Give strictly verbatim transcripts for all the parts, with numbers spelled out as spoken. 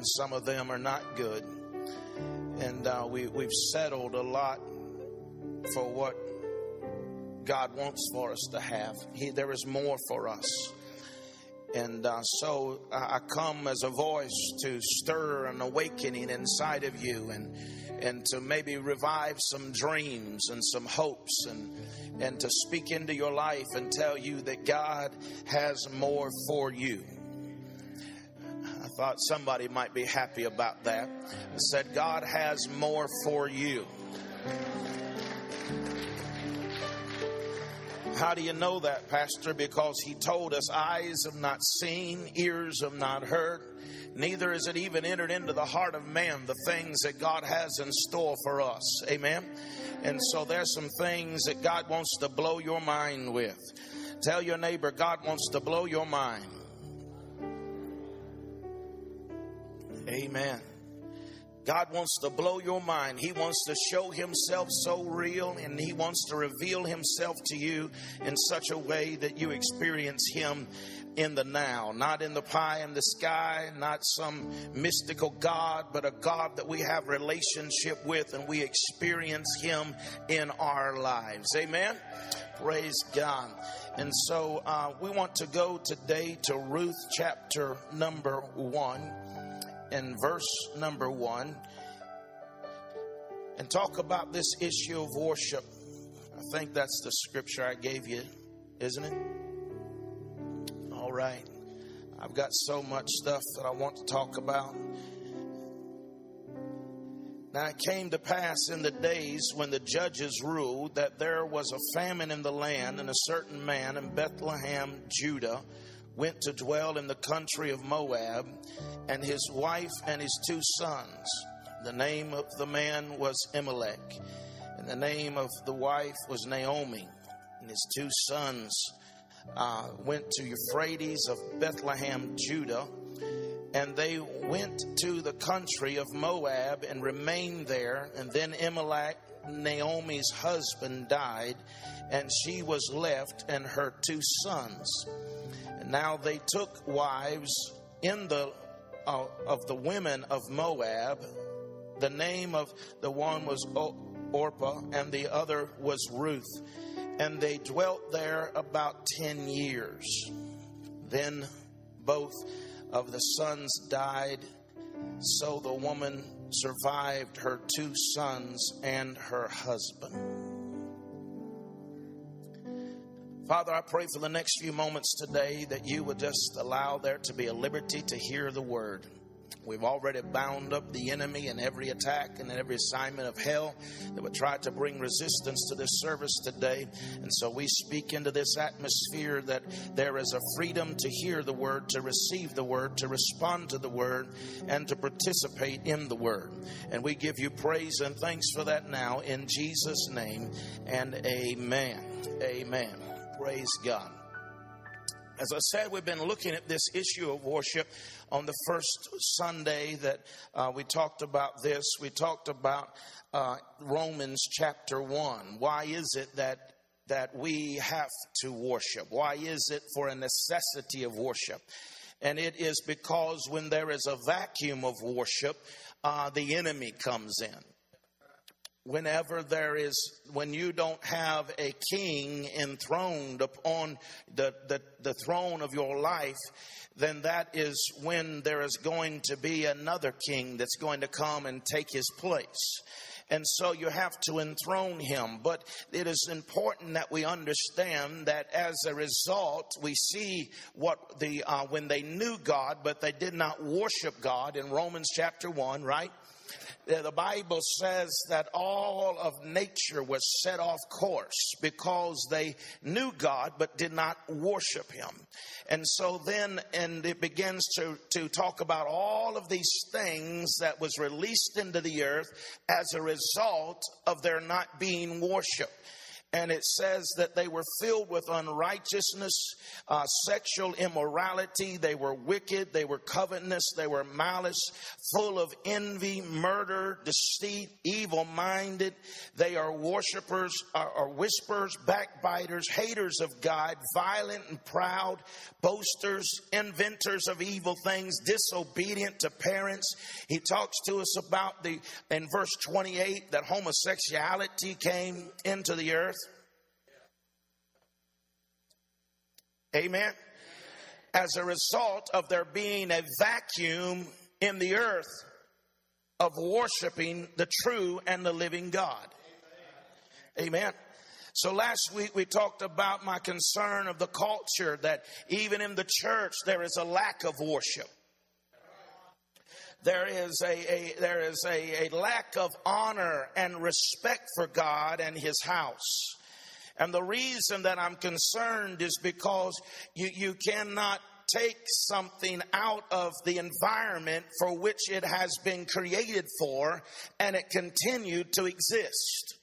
and some of them are not good. And uh, we, we've settled a lot for what God wants for us to have. He, there is more for us. And uh, so I come as a voice to stir an awakening inside of you, and and to maybe revive some dreams and some hopes, and and to speak into your life and tell you that God has more for you. I thought somebody might be happy about that. I said, God has more for you. How do you know that, Pastor? Because he told us, eyes have not seen, ears have not heard, neither is it even entered into the heart of man, the things that God has in store for us. Amen? And so there's some things that God wants to blow your mind with. Tell your neighbor, God wants to blow your mind. Amen. God wants to blow your mind. He wants to show himself so real, and he wants to reveal himself to you in such a way that you experience him in the now, not in the pie in the sky, not some mystical God, but a God that we have relationship with and we experience him in our lives. Amen. Praise God. And so uh, we want to go today to Ruth chapter number one. In verse number one, and talk about this issue of worship. I think that's the scripture I gave you, isn't it? All right. I've got so much stuff that I want to talk about. Now it came to pass in the days when the judges ruled that there was a famine in the land, and a certain man in Bethlehem, Judah, went to dwell in the country of Moab, and his wife and his two sons. The name of the man was Elimelech, and the name of the wife was Naomi. And his two sons uh, went to Euphrates of Bethlehem, Judah, and they went to the country of Moab and remained there. And then Elimelech, Naomi's husband, died, and she was left and her two sons. Now they took wives in the uh, of the women of Moab. The name of the one was Orpah, and the other was Ruth. And they dwelt there about ten years. Then both of the sons died, so the woman survived her two sons and her husband. Father, I pray for the next few moments today that you would just allow there to be a liberty to hear the word. We've already bound up the enemy in every attack and in every assignment of hell that would try to bring resistance to this service today. And so we speak into this atmosphere that there is a freedom to hear the word, to receive the word, to respond to the word, and to participate in the word. And we give you praise and thanks for that now in Jesus' name, and amen. Amen. Praise God. As I said, we've been looking at this issue of worship on the first Sunday that uh, we talked about this. We talked about uh, Romans chapter one. Why is it that that we have to worship? Why is it for a necessity of worship? And it is because when there is a vacuum of worship, uh, the enemy comes in. Whenever there is, when you don't have a king enthroned upon the, the, the throne of your life, then that is when there is going to be another king that's going to come and take his place. And so you have to enthrone him. But it is important that we understand that as a result, we see what the, uh, when they knew God, but they did not worship God in Romans chapter one, right? The Bible says that all of nature was set off course because they knew God but did not worship him. And so then, and it begins to, to talk about all of these things that was released into the earth as a result of their not being worshiped. And it says that they were filled with unrighteousness, uh, sexual immorality. They were wicked. They were covetous. They were malice, full of envy, murder, deceit, evil-minded. They are worshipers, are, are whisperers, backbiters, haters of God, violent and proud, boasters, inventors of evil things, disobedient to parents. He talks to us about the, in verse twenty-eight, that homosexuality came into the earth. Amen. As a result of there being a vacuum in the earth of worshiping the true and the living God. Amen. So last week we talked about my concern of the culture, that even in the church there is a lack of worship. There is a, a there is a, a lack of honor and respect for God and His house. And the reason that I'm concerned is because you, you cannot take something out of the environment for which it has been created for, and it continued to exist.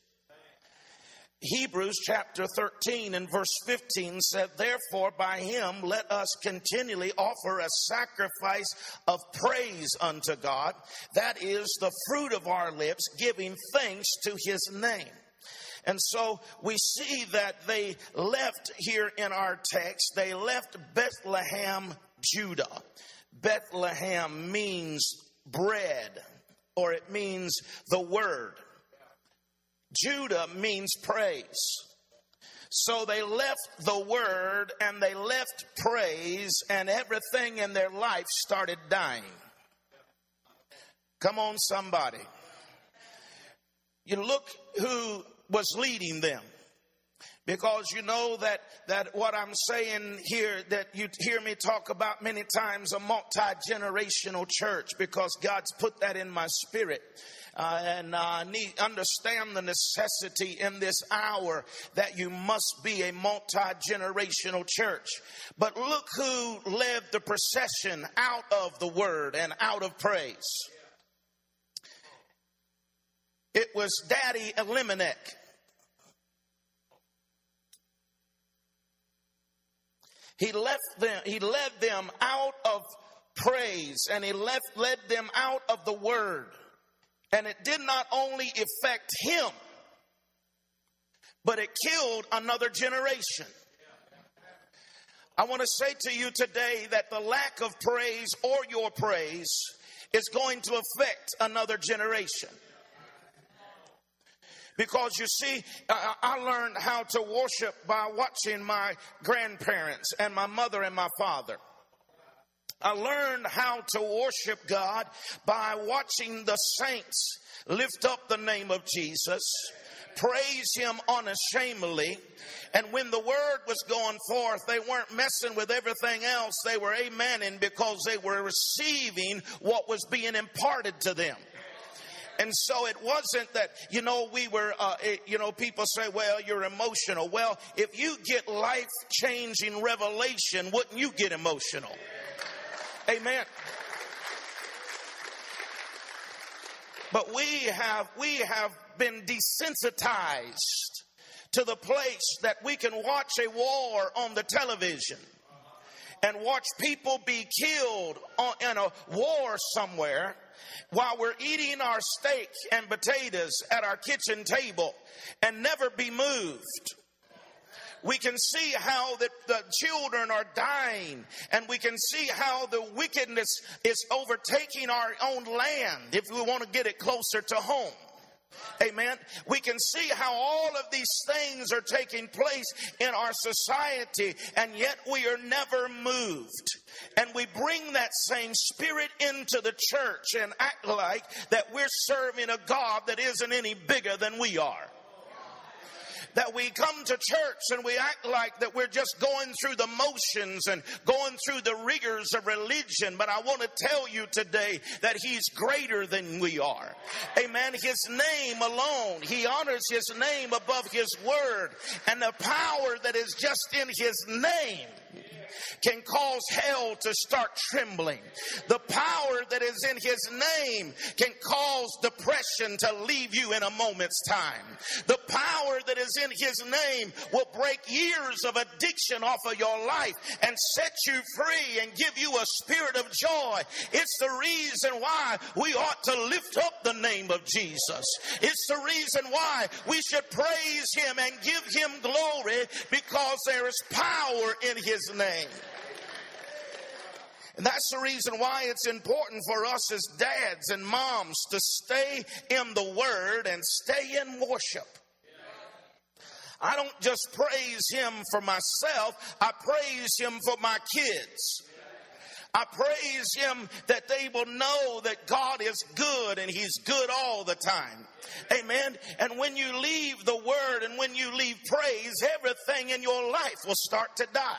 Hebrews chapter thirteen and verse fifteen said, "Therefore by him let us continually offer a sacrifice of praise unto God, that is the fruit of our lips, giving thanks to his name." And so we see that they left here in our text, they left Bethlehem, Judah. Bethlehem means bread, or it means the word. Judah means praise. So they left the word and they left praise, and everything in their life started dying. Come on, somebody. You look who was leading them. Because you know that, that what I'm saying here, that you hear me talk about many times, a multi-generational church, because God's put that in my spirit. Uh, and I uh, need understand the necessity in this hour that you must be a multi-generational church. But look who led the procession out of the word and out of praise. It was Daddy Elimelech. He left them, he led them out of praise, and he left led them out of the word. And it did not only affect him, but it killed another generation. I want to say to you today that the lack of praise, or your praise, is going to affect another generation. Because you see, I learned how to worship by watching my grandparents and my mother and my father. I learned how to worship God by watching the saints lift up the name of Jesus, praise him unashamedly. And when the word was going forth, they weren't messing with everything else. They were amening because they were receiving what was being imparted to them. And so it wasn't that, you know, we were, uh, it, you know, people say, well, you're emotional. Well, if you get life-changing revelation, wouldn't you get emotional? Amen. But we have we have been desensitized to the place that we can watch a war on the television and watch people be killed on, in a war somewhere, while we're eating our steak and potatoes at our kitchen table and never be moved. We can see how the, the children are dying, and we can see how the wickedness is overtaking our own land if we want to get it closer to home. Amen. We can see how all of these things are taking place in our society, and yet we are never moved. And we bring that same spirit into the church and act like that we're serving a God that isn't any bigger than we are. That we come to church and we act like that we're just going through the motions and going through the rigors of religion. But I want to tell you today that he's greater than we are. Amen. His name alone. He honors his name above his word. And the power that is just in his name can cause hell to start trembling. The power that is in his name can cause depression to leave you in a moment's time. The power that is in his name will break years of addiction off of your life and set you free and give you a spirit of joy. It's the reason why we ought to lift up the name of Jesus. It's the reason why we should praise him and give him glory, because there is power in his name. And that's the reason why it's important for us as dads and moms to stay in the Word and stay in worship. I don't just praise him for myself. I praise him for my kids. I praise him that they will know that God is good and he's good all the time. Amen. And when you leave the Word and when you leave praise, everything in your life will start to die.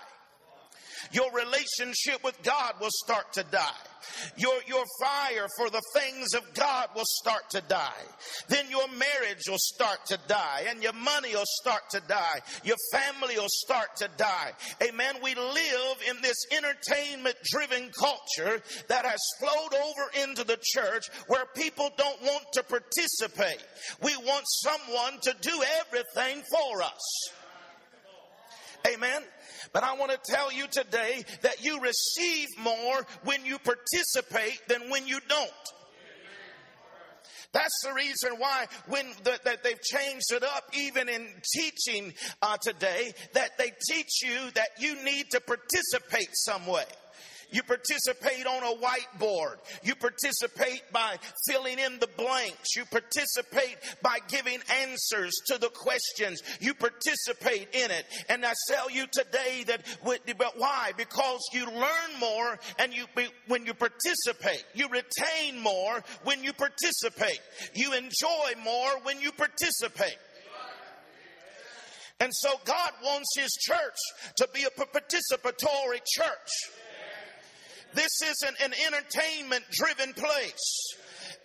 Your relationship with God will start to die. Your, your fire for the things of God will start to die. Then your marriage will start to die, and your money will start to die. Your family will start to die. Amen. We live in this entertainment-driven culture that has flowed over into the church, where people don't want to participate. We want someone to do everything for us. Amen. But I want to tell you today that you receive more when you participate than when you don't. That's the reason why when the, that they've changed it up even in teaching uh, today, that they teach you that you need to participate some way. You participate on a whiteboard. You participate by filling in the blanks. You participate by giving answers to the questions. You participate in it. And I tell you today that, but why? Because you learn more and you when you participate. You retain more when you participate. You enjoy more when you participate. And so God wants his church to be a participatory church. This isn't an entertainment-driven place.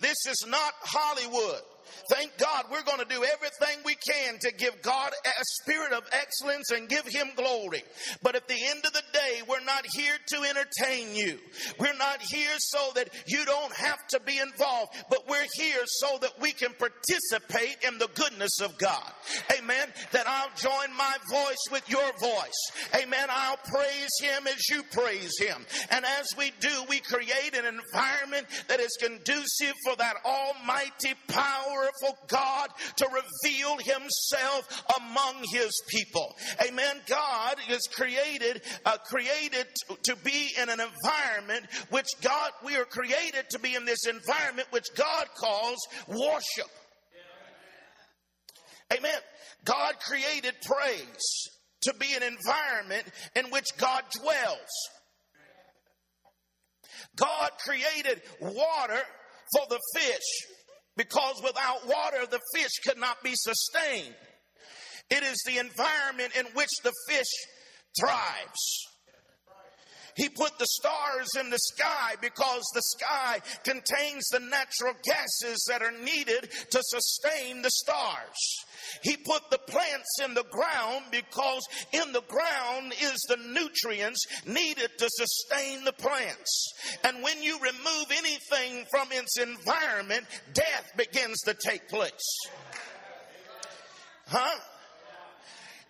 This is not Hollywood. Thank God we're going to do everything we can to give God a spirit of excellence and give him glory. But at the end of the day, we're not here to entertain you. We're not here so that you don't have to be involved, but we're here so that we can participate in the goodness of God. Amen. That I'll join my voice with your voice. Amen. I'll praise him as you praise him. And as we do, we create an environment that is conducive for that almighty power for God to reveal himself among his people. Amen. God is created uh, created to be in an environment which God, we are created to be in this environment which God calls worship. Amen. God created praise to be an environment in which God dwells. God created water for the fish, because without water, the fish could not be sustained. It is the environment in which the fish thrives. He put the stars in the sky because the sky contains the natural gases that are needed to sustain the stars. He put the plants in the ground because in the ground is the nutrients needed to sustain the plants. And when you remove anything from its environment, death begins to take place. Huh?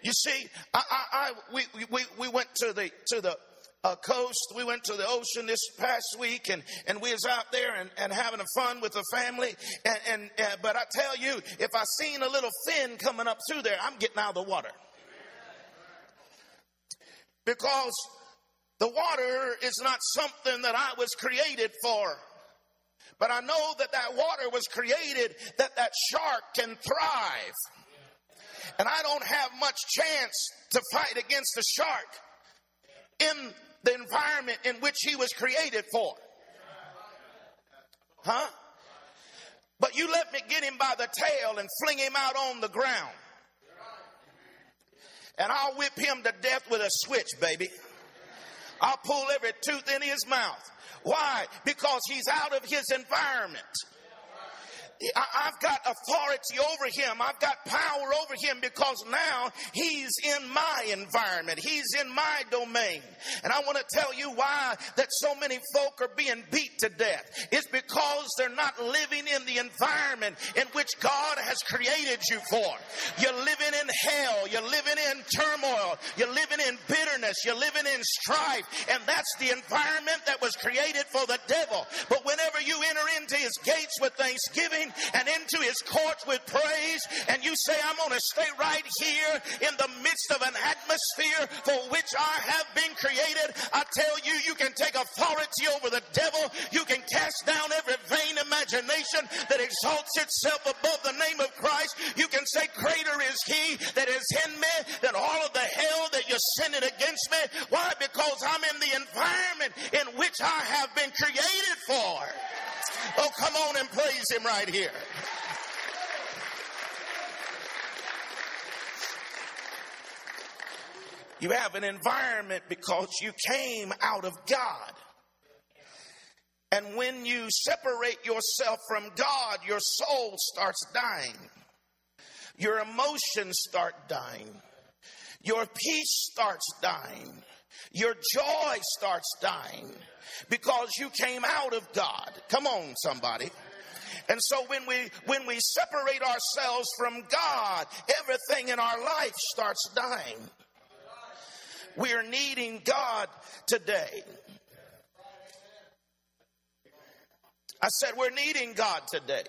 You see, I, I, I we, we we went to the to the. Uh, coast. We went to the ocean this past week, and, and we was out there and, and having a fun with the family. And, and uh, but I tell you, if I seen a little fin coming up through there, I'm getting out of the water, because the water is not something that I was created for. But I know that that water was created that that shark can thrive, and I don't have much chance to fight against the shark in the environment in which he was created for. Huh? But you let me get him by the tail and fling him out on the ground, and I'll whip him to death with a switch, baby. I'll pull every tooth in his mouth. Why? Because he's out of his environment. I've got authority over him. I've got power over him because now he's in my environment. He's in my domain. And I want to tell you why that so many folk are being beat to death. It's because they're not living in the environment in which God has created you for. You're living in hell. You're living in turmoil. You're living in bitterness. You're living in strife. And that's the environment that was created for the devil. But whenever you enter into his gates with thanksgiving and into his courts with praise, and you say, I'm going to stay right here in the midst of an atmosphere for which I have been created, I tell you, you can take authority over the devil. You can cast down every vain imagination that exalts itself above the name of Christ. You can say, greater is he that is in me than all of the hell that you're sending against me. Why? Because I'm in the environment in which I have been created for. Oh, come on and praise him right here. You have an environment because you came out of God. And when you separate yourself from God, your soul starts dying. Your emotions start dying. Your peace starts dying. Your joy starts dying because you came out of God. Come on, somebody. And so when we when we separate ourselves from God, everything in our life starts dying. We are needing God today. I said we're needing God today.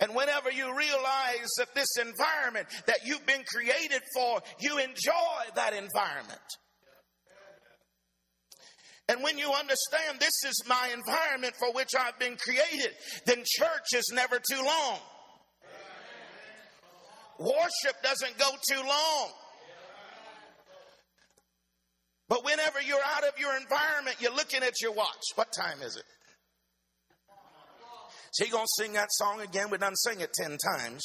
And whenever you realize that this environment that you've been created for, you enjoy that environment. And when you understand this is my environment for which I've been created, then church is never too long. Worship doesn't go too long. But whenever you're out of your environment, you're looking at your watch. What time is it? Is he going to sing that song again? We done sing it ten times.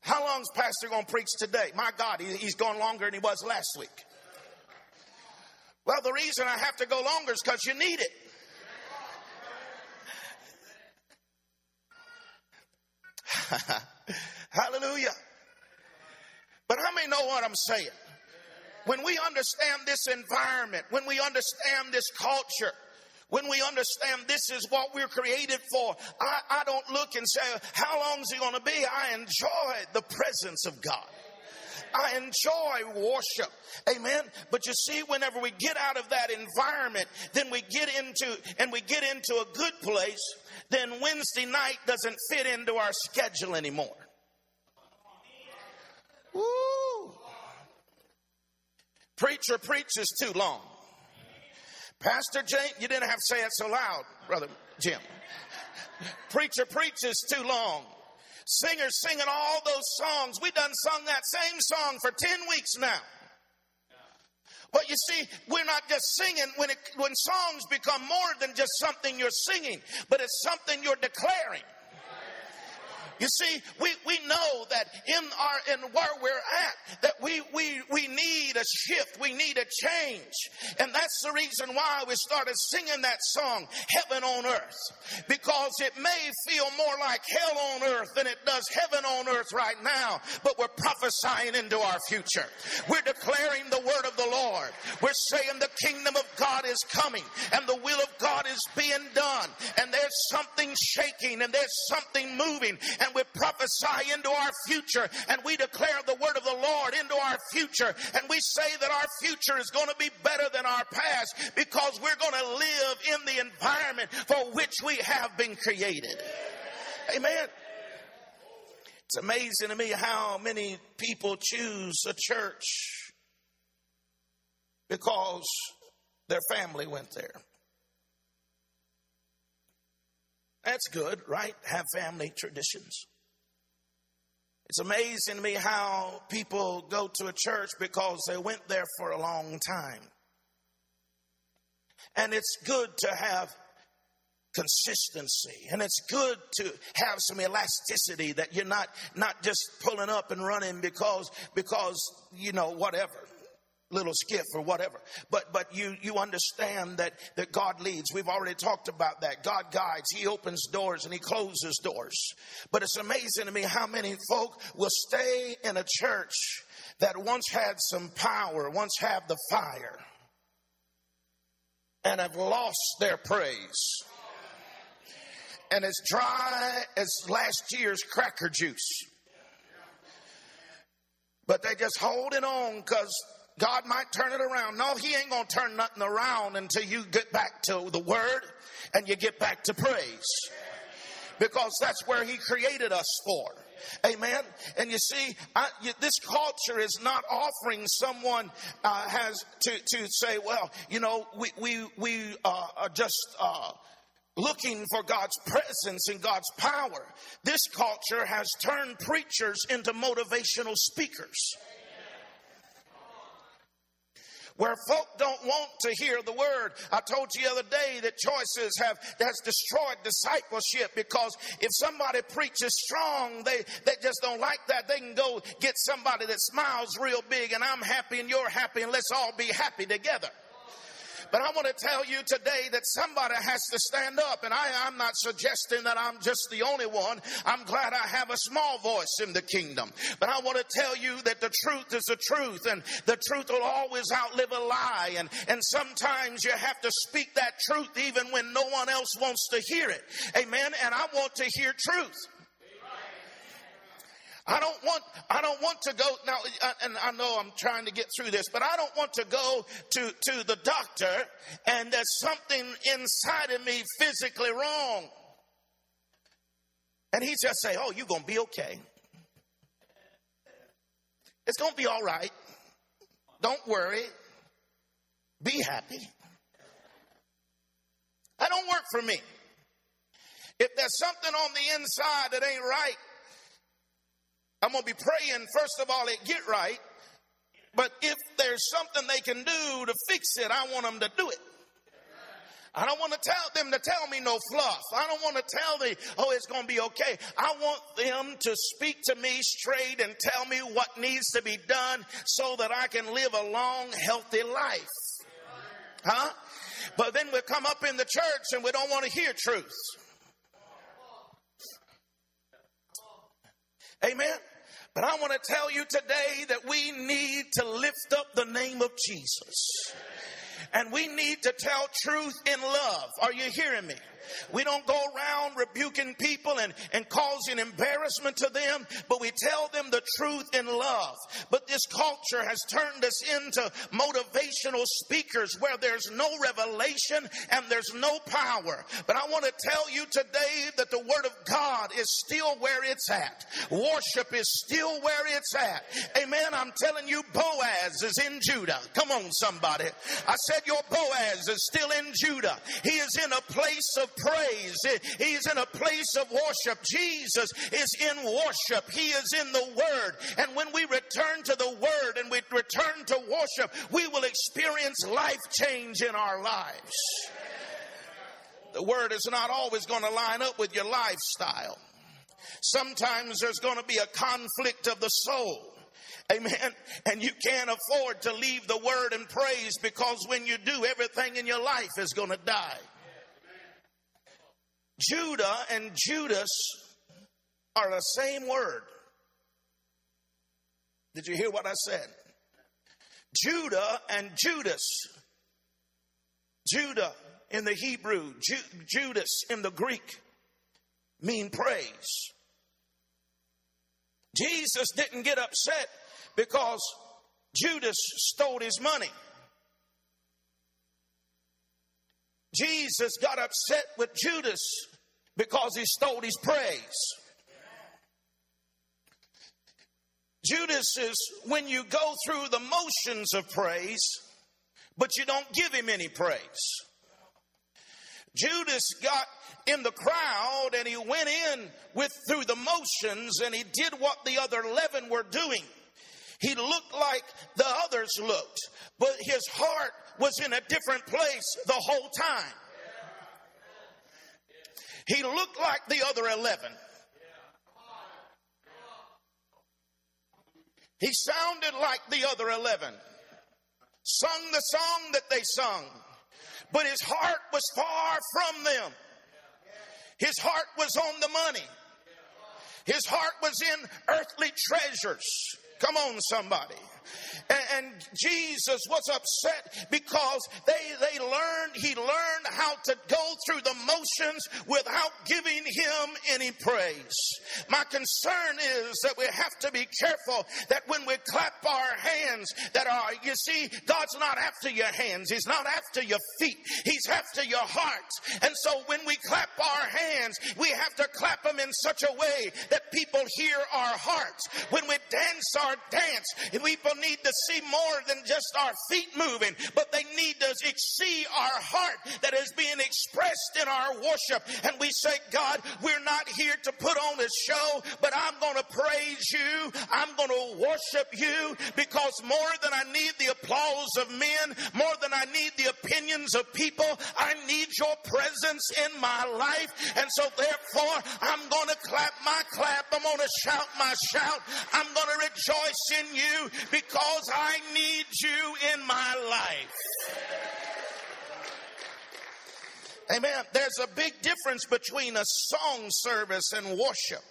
How long's pastor going to preach today? My God, he's going longer than he was last week. Well, the reason I have to go longer is because you need it. Hallelujah. But how many know what I'm saying? When we understand this environment, when we understand this culture, when we understand this is what we're created for, I, I don't look and say, how long is it going to be? I enjoy the presence of God. I enjoy worship. Amen. But you see, whenever we get out of that environment, then we get into, and we get into a good place, then Wednesday night doesn't fit into our schedule anymore. Woo! Preacher preaches too long. Pastor Jane, you didn't have to say it so loud, Brother Jim. Preacher preaches too long. Singers singing all those songs. We done sung that same song for ten weeks now. But you see, we're not just singing when, it, when songs become more than just something you're singing, but it's something you're declaring. You see, we, we know that in our in where we're at, that we, we, we need a shift. We need a change. And that's the reason why we started singing that song, Heaven on Earth. Because it may feel more like hell on earth than it does heaven on earth right now. But we're prophesying into our future. We're declaring the word of the Lord. We're saying the kingdom of God is coming. And the will of God is being done. And there's something shaking. And there's something moving. And we prophesy into our future, and we declare the word of the Lord into our future, and we say that our future is going to be better than our past because we're going to live in the environment for which we have been created. Amen. It's amazing to me how many people choose a church because their family went there. That's good, right? Have family traditions. It's amazing to me how people go to a church because they went there for a long time. And it's good to have consistency. And it's good to have some elasticity that you're not, not just pulling up and running because, because, you know, whatever. little skiff or whatever. But but you you understand that, that God leads. We've already talked about that. God guides. He opens doors and he closes doors. But it's amazing to me how many folk will stay in a church that once had some power, once had the fire, and have lost their praise. And as dry as last year's cracker juice. But they just holding on because God might turn it around. No, he ain't going to turn nothing around until you get back to the word and you get back to praise. Because that's where he created us for. Amen. And you see, I, you, this culture is not offering someone uh, has to, to say, well, you know, we, we, we uh, are just... Uh, looking for God's presence and God's power. This culture has turned preachers into motivational speakers. Where folk don't want to hear the word. I told you the other day that choices have has destroyed discipleship, because if somebody preaches strong, they, they just don't like that. They can go get somebody that smiles real big, and I'm happy and you're happy, and let's all be happy together. But I want to tell you today that somebody has to stand up. And I, I'm not suggesting that I'm just the only one. I'm glad I have a small voice in the kingdom. But I want to tell you that the truth is the truth. And the truth will always outlive a lie. And, and sometimes you have to speak that truth even when no one else wants to hear it. Amen. And I want to hear truth. I don't want, I don't want to go now, and I know I'm trying to get through this, but I don't want to go to, to the doctor and there's something inside of me physically wrong. And he just say, oh, you're going to be okay. It's going to be all right. Don't worry. Be happy. That don't work for me. If there's something on the inside that ain't right, I'm going to be praying, first of all, it get right. But if there's something they can do to fix it, I want them to do it. I don't want to tell them to tell me no fluff. I don't want to tell them, oh, it's going to be okay. I want them to speak to me straight and tell me what needs to be done so that I can live a long, healthy life. Huh? But then we come up in the church and we don't want to hear truth. Amen. But I want to tell you today that we need to lift up the name of Jesus. And we need to tell truth in love. Are you hearing me? We don't go around rebuking people and, and causing embarrassment to them, but we tell them the truth in love. But this culture has turned us into motivational speakers where there's no revelation and there's no power. But I want to tell you today that the Word of God is still where it's at. Worship is still where it's at. Amen. I'm telling you, Boaz is in Judah. Come on, somebody. I said your Boaz is still in Judah. He is in a place of praise. He's in a place of worship. Jesus is in worship. He is in the Word. And when we return to the Word and we return to worship, we will experience life change in our lives. The Word is not always going to line up with your lifestyle. Sometimes there's going to be a conflict of the soul. Amen. And you can't afford to leave the Word and praise, because when you do, everything in your life is going to die. Judah and Judas are the same word. Did you hear what I said? Judah and Judas. Judah in the Hebrew, Ju- Judas in the Greek mean praise. Jesus didn't get upset because Judas stole his money. Jesus got upset with Judas because he stole his praise. Judas is when you go through the motions of praise, but you don't give him any praise. Judas got in the crowd and he went in with through the motions, and he did what the other eleven were doing. He looked like the others looked, but his heart was in a different place the whole time. He looked like the other eleven. He sounded like the other eleven. sung the song that they sung, but his heart was far from them. His heart was on the money. His heart was in earthly treasures. Come on, somebody. And, and Jesus was upset because they, they learned, he learned how to go through the motions without giving him any praise. My concern is that we have to be careful that when we clap our hands, that our, you see, God's not after your hands. He's not after your feet. He's after your heart. And so when we clap our hands, we have to clap them in such a way that people hear our hearts. When we dance our dance, people need to see more than just our feet moving, but they need to see our heart that is being expressed in our worship. And we say, God, we're not here to put on a show, but I'm going to praise you. I'm going to worship you, because more than I need the applause of men, more than I need the opinions of people, I need your presence in my life. And so therefore, I'm going to clap my clap. I'm going to shout my shout. I'm going to rejoice in you, because I need you in my life. Amen. There's a big difference between a song service and worship.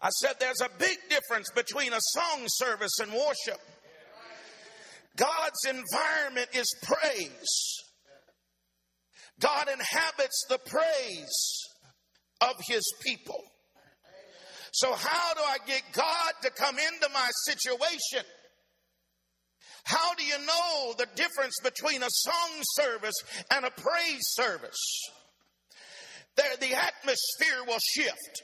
I said there's a big difference between a song service and worship. God's environment is praise. God inhabits the praise of his people. So how do I get God to come into my situation? How do you know the difference between a song service and a praise service? There, the atmosphere will shift.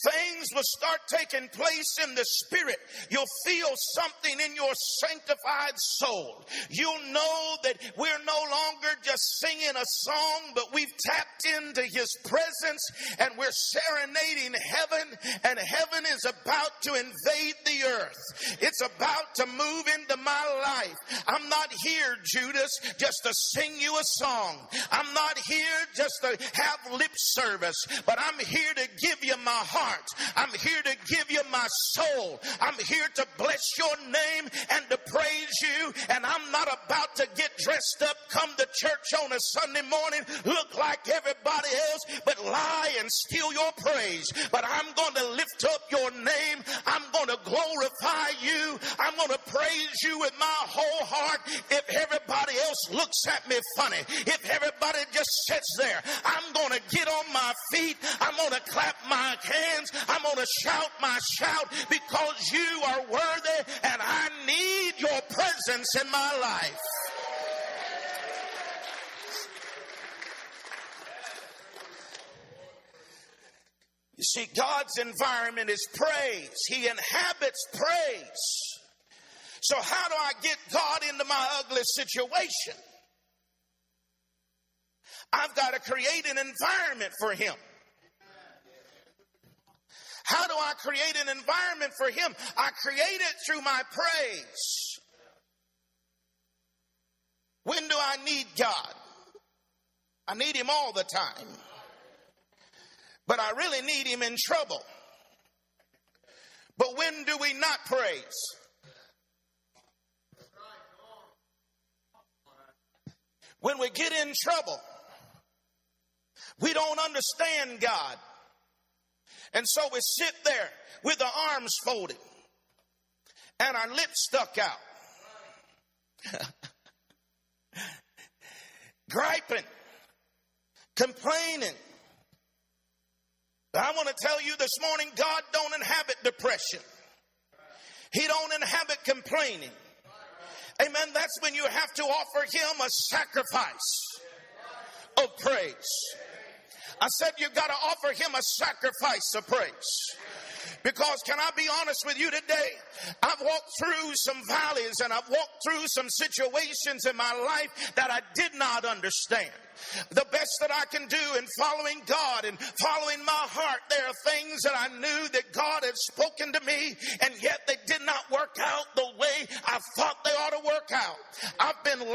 Things will start taking place in the spirit. You'll feel something in your sanctified soul. You'll know that we're no longer just singing a song, but we've tapped into his presence, and we're serenading heaven, and heaven is about to invade the earth. It's about to move into my life. I'm not here, Judas, just to sing you a song. I'm not here just to have lip service, but I'm here to give you my heart. I'm here to give you my soul. I'm here to bless your name and to praise you. And I'm not about to get dressed up, come to church on a Sunday morning, look like everybody else, but lie and steal your praise. But I'm going to lift up your name. I'm going to glorify you. I'm going to praise you with my whole heart. If everybody else looks at me funny, if everybody just sits there, I'm going to get on my feet. I'm going to clap my hands. I'm going to shout my shout, because you are worthy and I need your presence in my life. You see, God's environment is praise. He inhabits praise. So how do I get God into my ugly situation? I've got to create an environment for him. How do I create an environment for him? I create it through my praise. When do I need God? I need him all the time. But I really need him in trouble. But when do we not praise? When we get in trouble, we don't understand God. And so we sit there with our arms folded and our lips stuck out, griping, complaining. But I want to tell you this morning, God don't inhabit depression. He don't inhabit complaining. Amen. That's when you have to offer him a sacrifice of praise. I said you've got to offer him a sacrifice of praise. Because can I be honest with you today? I've walked through some valleys and I've walked through some situations in my life that I did not understand. The best that I can do in following God and following my heart, there are things that I knew that God had spoken to me, and yet they did not work out the way I thought they ought to work out. I've been lied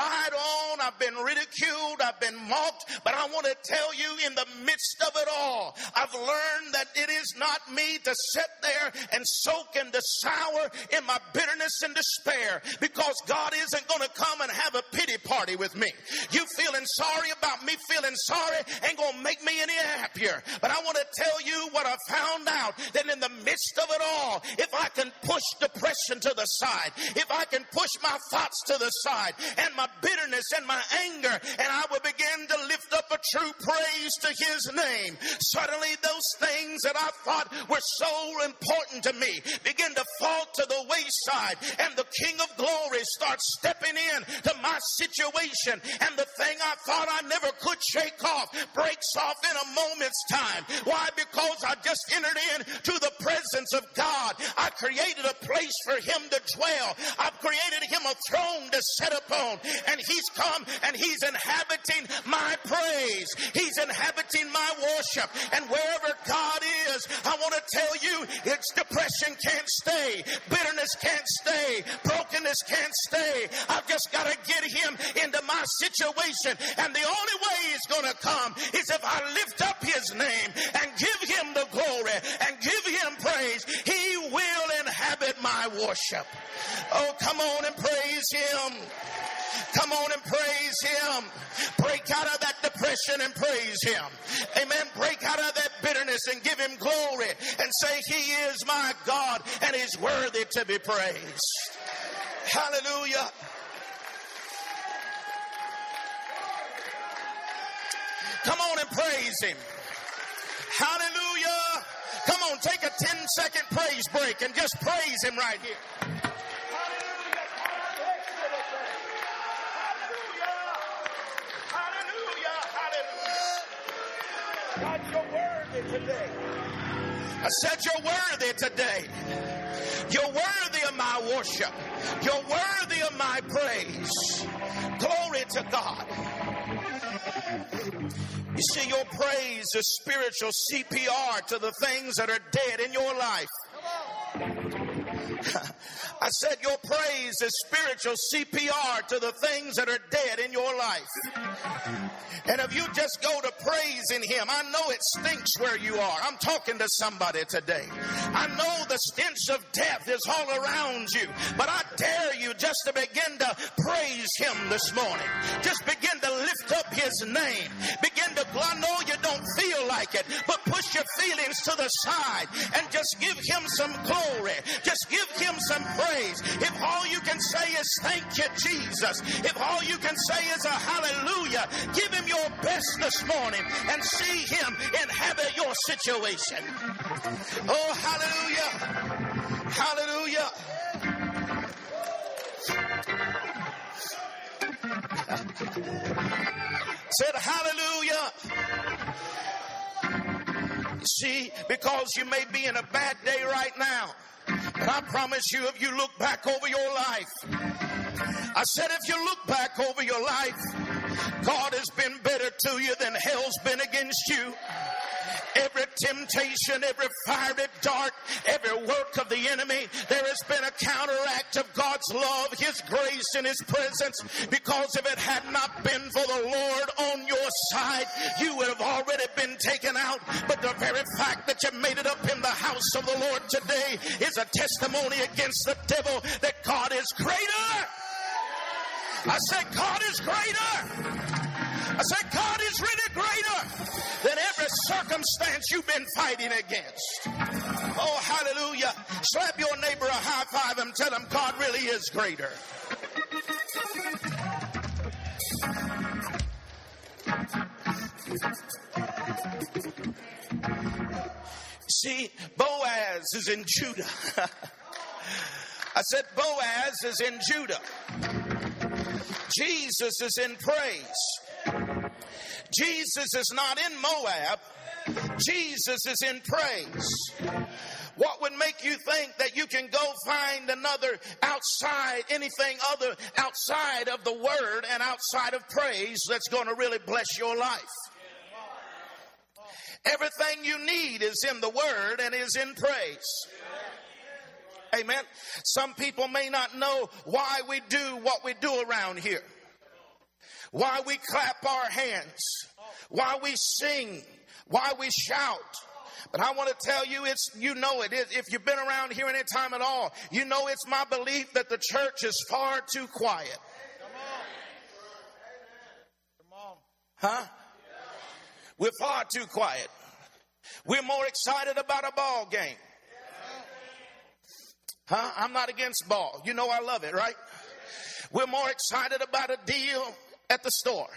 on. I've been ridiculed, I've been mocked, but I want to tell you, in the midst of it all, I've learned that it is not me to sit there and soak in the sour in my bitterness and despair, because God isn't going to come and have a pity party with me. You feeling sorry about me feeling sorry ain't going to make me any happier. But I want to tell you what I found out, that in the midst of it all, if I can push depression to the side, if I can push my thoughts to the side and my bitterness and my anger, and I will begin to lift up a true praise to his name, suddenly those things that I thought were so important to me begin to fall to the wayside, and the King of Glory starts stepping in to my situation, and the thing I thought I never could shake off breaks off in a moment's time. Why? Because I just entered into the presence of God. I created a place for him to dwell. I've created him a throne to sit upon, and he's come and he's inhabiting my praise. He's inhabiting my worship, and wherever God is, I want to tell you, it's depression can't stay, bitterness can't stay, brokenness can't stay. I've just got to get him into my situation, and the only way he's going to come is if I lift up his name and give him the glory and give him praise. He will inhabit my worship. Oh, come on and praise him. Come on and praise him. Break out of that depression and praise him. Amen. Break out of that bitterness and give him glory and say, he is my God and he's worthy to be praised. Hallelujah. Come on and praise him. Hallelujah. Come on, take a ten second praise break and just praise him right here. Today. I said, you're worthy today. You're worthy of my worship. You're worthy of my praise. Glory to God. You see, your praise is spiritual C P R to the things that are dead in your life. I said, your praise is spiritual C P R to the things that are dead in your life. And if you just go to praising him, I know it stinks where you are. I'm talking to somebody today. I know the stench of death is all around you, but I dare you just to begin to praise him this morning. Just begin to lift up his name. Begin to, I know you don't feel like it, but push your feelings to the side and just give him some glory. Just give him some praise. If all you can say is thank you, Jesus, if all you can say is a hallelujah, give him your best this morning and see him inhabit your situation. Oh, hallelujah. Hallelujah. Said hallelujah. See, because you may be in a bad day right now, but I promise you, if you look back over your life, I said, if you look back over your life, God has been better to you than hell's been against you. Every temptation, every fiery dart, every work of the enemy, there has been a counteract of God's love, his grace, and his presence. Because if it had not been for the Lord on your side, you would have already been taken out. But the very fact that you made it up in the house of the Lord today is a testimony against the devil that God is greater. I said, God is greater. I said, God is really greater than every circumstance you've been fighting against. Oh, hallelujah. Slap your neighbor a high five and tell him God really is greater. See, Boaz is in Judah. I said, Boaz is in Judah. Jesus is in praise. Jesus is not in Moab. Jesus is in praise. What would make you think that you can go find another outside, anything other outside of the word and outside of praise that's going to really bless your life? Everything you need is in the word and is in praise. Amen. Some people may not know why we do what we do around here. why we clap our hands, why we sing, why we shout. But I want to tell you, it's you know it. If you've been around here any time at all, you know it's my belief that the church is far too quiet. Huh? We're far too quiet. We're more excited about a ball game. Huh? I'm not against ball. You know I love it, right? We're more excited about a deal at the store.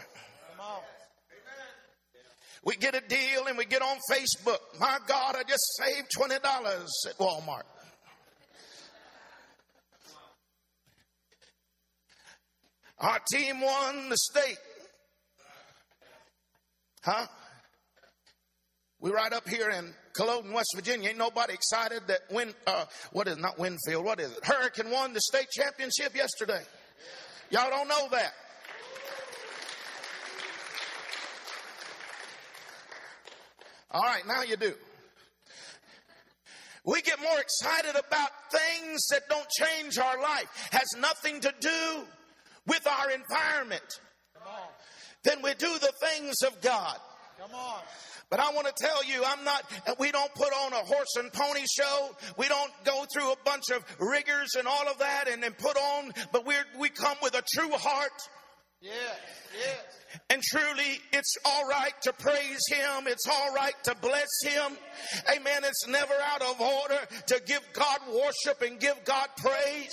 We get a deal and we get on Facebook. My God, I just saved twenty dollars at Walmart. Our team won the state. Huh? We're right up here in Culloden, West Virginia. Ain't nobody excited that when, uh, what is not Winfield, what is it? Hurricane won the state championship yesterday. Y'all don't know that. All right, now you do. We get more excited about things that don't change our life, has nothing to do with our environment, than we do the things of God. Come on. But I want to tell you, I'm not, we don't put on a horse and pony show. We don't go through a bunch of rigors and all of that and then put on, but we we come with a true heart. Yeah, yeah. And truly, it's all right to praise Him. It's all right to bless Him. Amen. It's never out of order to give God worship and give God praise.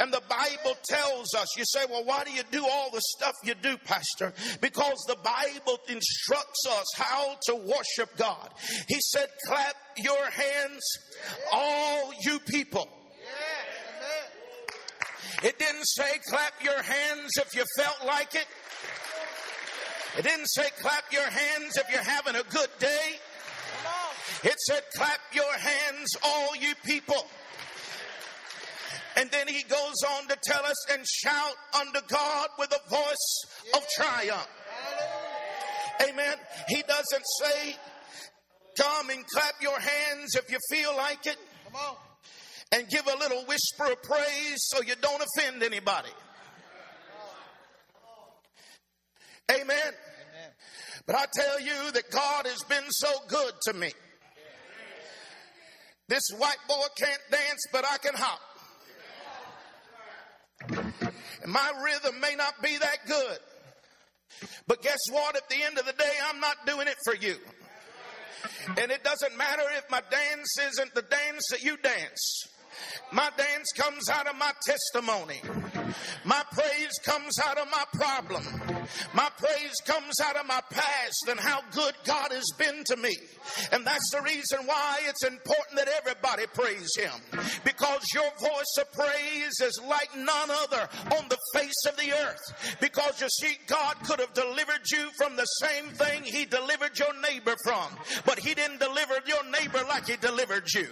And the Bible tells us, you say, well, why do you do all the stuff you do, Pastor? Because the Bible instructs us how to worship God. He said, clap your hands, all you people. It didn't say clap your hands if you felt like it. It didn't say clap your hands if you're having a good day. It said clap your hands, all you people. And then he goes on to tell us, and shout unto God with a voice of triumph. Amen. He doesn't say come and clap your hands if you feel like it. Come on. And give a little whisper of praise so you don't offend anybody. Amen. Amen. But I tell you that God has been so good to me. This white boy can't dance, but I can hop. And my rhythm may not be that good. But guess what? At the end of the day, I'm not doing it for you. And it doesn't matter if my dance isn't the dance that you dance. My dance comes out of my testimony. My praise comes out of my problem. My praise comes out of my past and how good God has been to me. And that's the reason why it's important that everybody praise Him. Because your voice of praise is like none other on the face of the earth. Because you see, God could have delivered you from the same thing He delivered your neighbor from. But He didn't deliver your neighbor like He delivered you.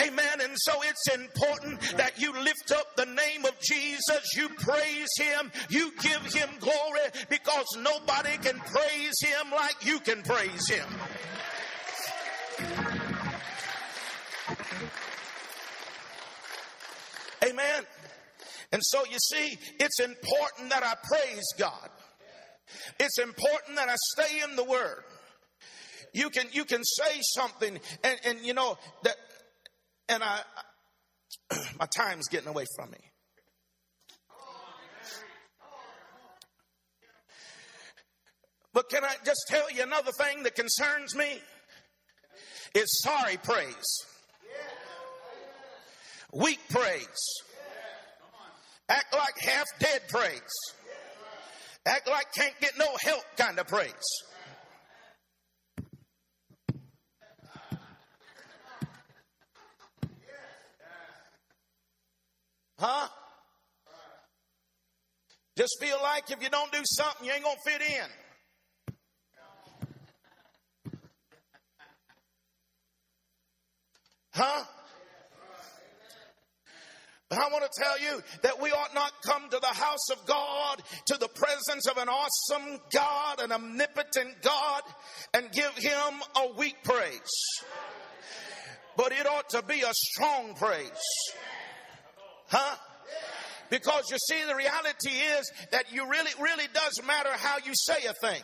Amen. And so it's important that you lift up the name of Jesus, you praise Him, you give Him glory, because nobody can praise Him like you can praise Him. Amen. And so you see, it's important that I praise God. It's important that I stay in the Word. You can you can say something, and, and you know that, and I my time's getting away from me. But can I just tell you another thing that concerns me? It's sorry praise. Weak praise. Act like half dead praise. Act like can't get no help kind of praise. Huh? Just feel like if you don't do something, you ain't going to fit in. Huh? But I want to tell you that we ought not come to the house of God, to the presence of an awesome God, an omnipotent God, and give Him a weak praise. But it ought to be a strong praise. Huh? Because you see, the reality is that you really, really does matter how you say a thing.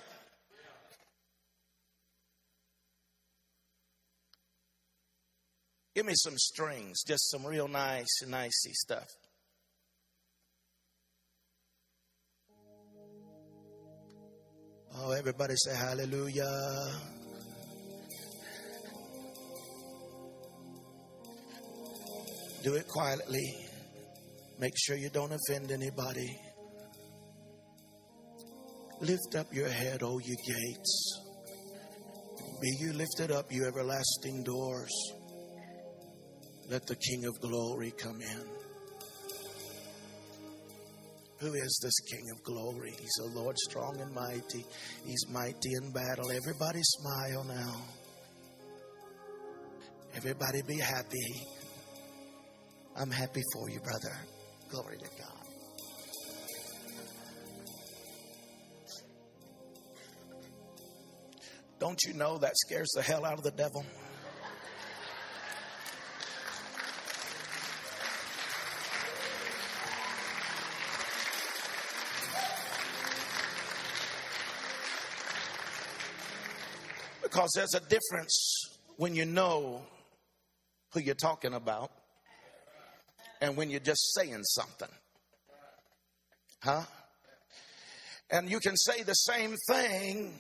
Give me some strings, just some real nice, nicey stuff. Oh, everybody say hallelujah. Do it quietly. Make sure you don't offend anybody. Lift up your head, O you gates. Be you lifted up, you everlasting doors. Let the King of Glory come in. Who is this King of Glory? He's a Lord strong and mighty. He's mighty in battle. Everybody smile now. Everybody be happy. I'm happy for you, brother. Glory to God. Don't you know that scares the hell out of the devil? Because there's a difference when you know who you're talking about and when you're just saying something. Huh? And you can say the same thing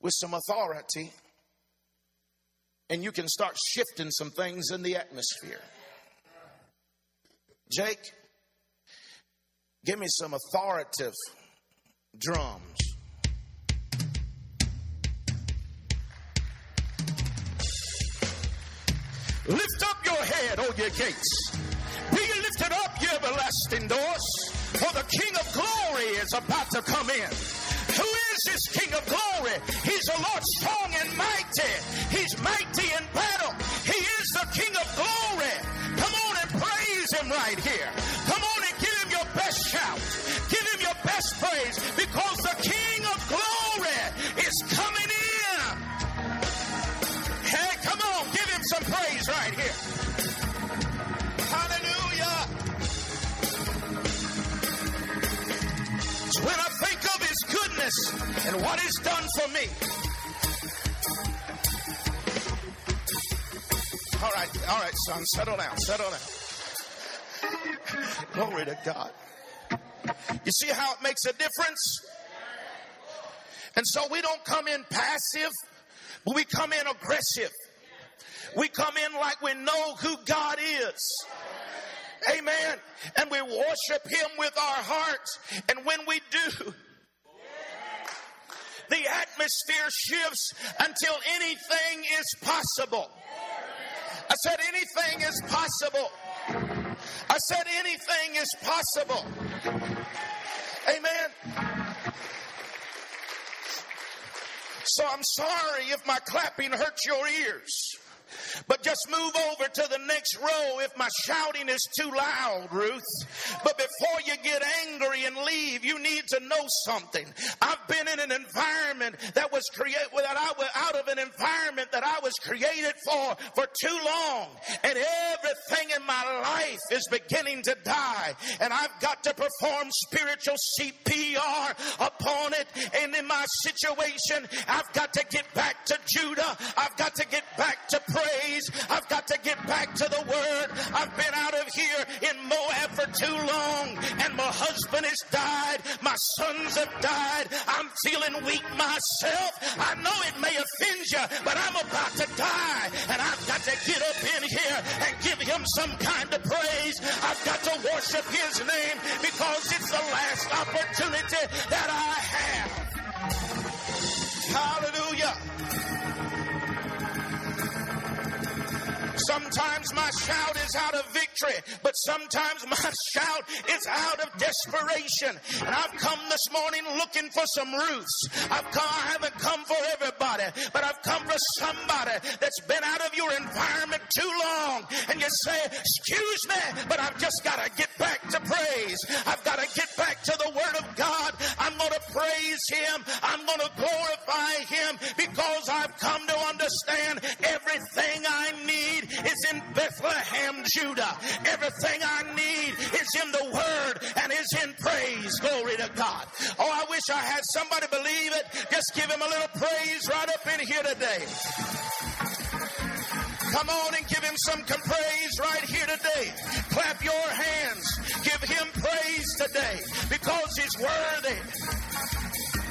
with some authority, and you can start shifting some things in the atmosphere. Jake, give me some authoritative drums. Lift up your head, O ye gates. Be ye lifted up, ye everlasting doors, for the King of Glory is about to come in. Who is this King of Glory? He's the Lord strong and mighty. He's mighty in battle. He is the King of Glory. Come on and praise him right here. Come on and give him your best shout. Give him your best praise, because the King of Glory is coming in. Some praise right here. Hallelujah. It's when I think of his goodness and what he's done for me. All right, all right, son, settle down, settle down. Glory to God. You see how it makes a difference? And so we don't come in passive, but we come in aggressive. We come in like we know who God is. Amen. And we worship him with our hearts. And when we do, the atmosphere shifts until anything is possible. I said anything is possible. I said anything is possible. Amen. So I'm sorry if my clapping hurts your ears. But just move over to the next row if my shouting is too loud, Ruth. But before you get angry and leave, you need to know something. I've been in an environment that was created, that I was out of an environment that I was created for for too long. And everything in my life is beginning to die. And I've got to perform spiritual C P R upon it. And in my situation, I've got to get back to Judah. I've got to get back to prayer. I've got to get back to the word. I've been out of here in Moab for too long, and my husband has died. My sons have died. I'm feeling weak myself. I know it may offend you, but I'm about to die, and I've got to get up in here and give him some kind of praise. I've got to worship his name, because it's the last opportunity that I have. Hallelujah. Sometimes my shout is out of victory, but sometimes my shout is out of desperation. And I've come this morning looking for some Ruths. I've come, I haven't come for everybody, but I've come for somebody that's been out of your environment too long. And you say, excuse me, but I've just got to get back to praise. I've got to get back to the Word of God. I'm going to praise Him. I'm going to glorify Him, because I've come to understand everything I need is in Bethlehem, Judah. Everything I need is in the Word and is in praise. Glory to God. Oh, I wish I had somebody believe it. Just give him a little praise right up in here today. Come on and give him some praise right here today. Clap your hands. Give him praise today because he's worthy.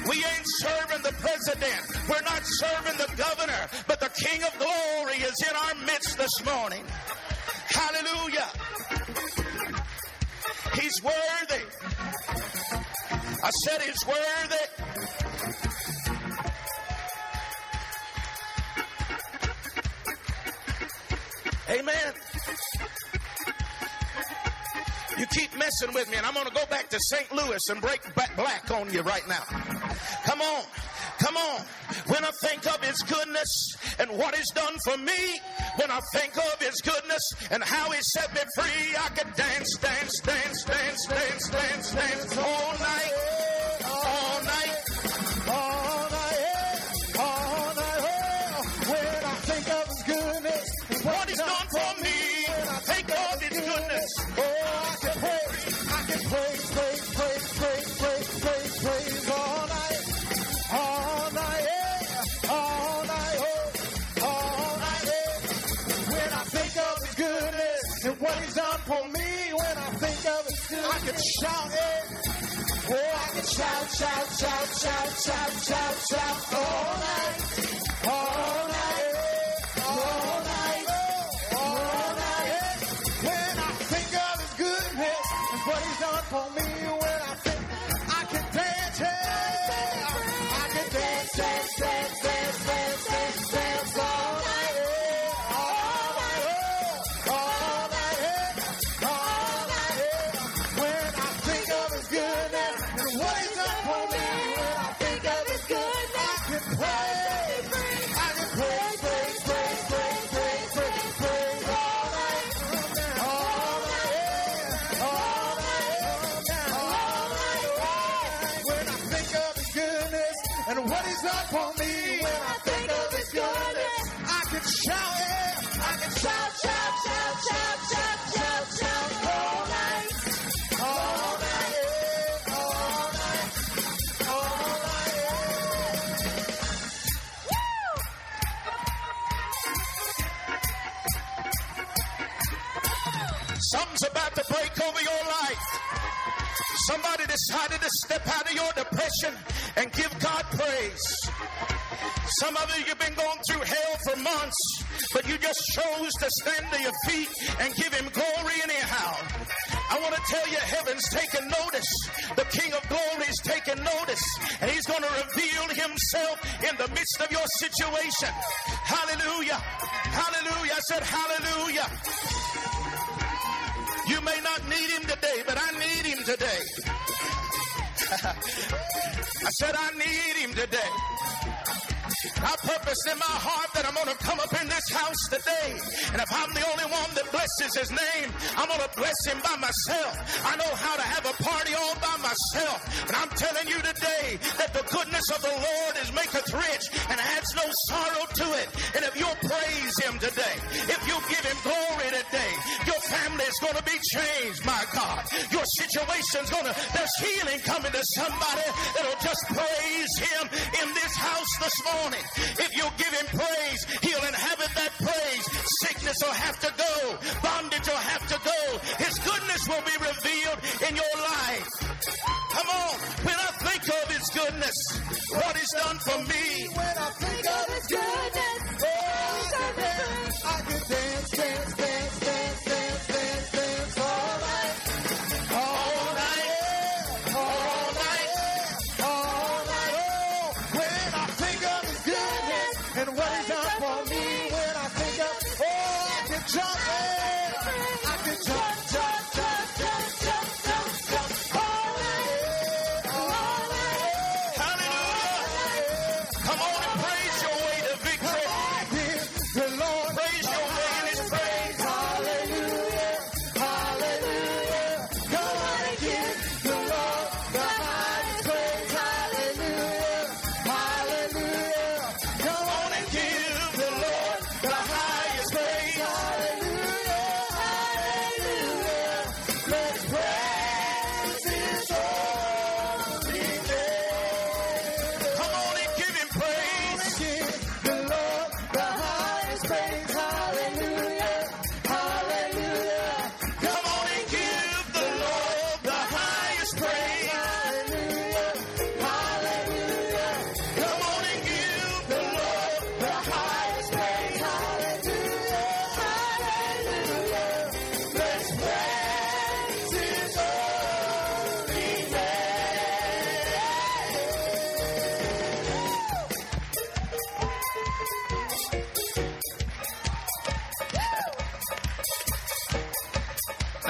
We ain't serving the president. We're not serving the governor. But the King of Glory is in our midst this morning. Hallelujah. He's worthy. I said he's worthy. Amen. You keep messing with me, and I'm going to go back to Saint Louis and break black on you right now. Come on. Come on. When I think of his goodness and what he's done for me, when I think of his goodness and how he set me free, I could dance, dance, dance, dance, dance, dance, dance all night, all night, all night, all night. When I think of his goodness, what he's done for me, think of his goodness. Oh, I can praise, I can praise, praise, praise, praise, praise, praise, praise all night, all night, all night, all night. When I think of his goodness and what he's done for me, when I think of his goodness, I can shout it. Oh, I can shout, shout, shout, shout, shout, shout, shout all night, all night, all night. What he's done for me, when I think I can dance, yeah. I can dance, dance, dance, dance, dance, dance, dance all night, all night, all night, all night. When I think of his goodness and what he's done for me, when I think of his goodness, I can praise, I can praise, praise, praise, praise, praise, praise, praise all night, all night, all night. And what he's done for me, when I think of his goodness, I can shout it. I can shout, shout, shout, shout, shout, shout, shout all night, all night, all night, all night. Woo! Something's about to break over your life. Somebody decided to step out of your depression and give God praise. Some of you, you've been going through hell for months, but you just chose to stand to your feet and give him glory anyhow. I want to tell you, heaven's taking notice. The King of Glory is taking notice, and he's going to reveal himself in the midst of your situation. Hallelujah. Hallelujah. I said hallelujah. You may not need him today, but I need him today. I said I need him today. I purposed in my heart that I'm going to come up in this house today. And if I'm the only one that blesses his name, I'm going to bless him by myself. I know how to have a party all by myself. And I'm telling you today that the goodness of the Lord is maketh rich and adds no sorrow to it. And if you'll praise him today, if you'll give him glory today, your family is going to be changed, my God. Your situation's going to, there's healing coming to somebody that'll just praise him in this house this morning. If you'll give him praise, he'll inhabit that praise. Sickness will have to go. Bondage will have to go. His goodness will be revealed in your life. Come on. When I think of his goodness, what he's done for me. When I think of his goodness, oh, I can dance, I can dance, dance, dance, dance, dance, dance, dance all night, all night, all night, all night. When I think of his goodness and what he's done for me, when I think of, oh, I can jump, yeah. I can jump, jump, jump, jump, jump, jump, jump, all night, all night. Hallelujah. Come on and praise your way to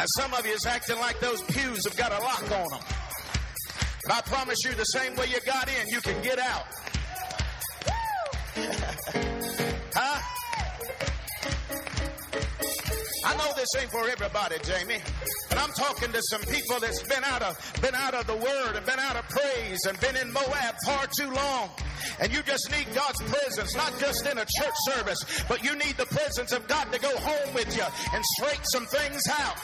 Now, some of you is acting like those pews have got a lock on them. But I promise you, the same way you got in, you can get out. Huh? I know this ain't for everybody, Jamie, but I'm talking to some people that's been out of been out of the Word and been out of praise and been in Moab far too long. And you just need God's presence, not just in a church service, but you need the presence of God to go home with you and straighten some things out.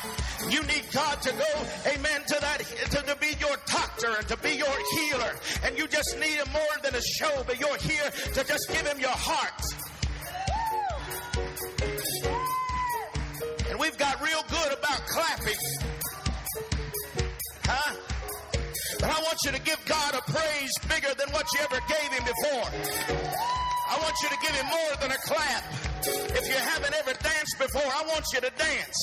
You need God to go, amen, to that to, to be your doctor and to be your healer. And you just need Him more than a show, but you're here to just give Him your heart. And we've got real good about clapping. Huh? But I want you to give God a praise bigger than what you ever gave Him before. I want you to give Him more than a clap. If you haven't ever danced before, I want you to dance.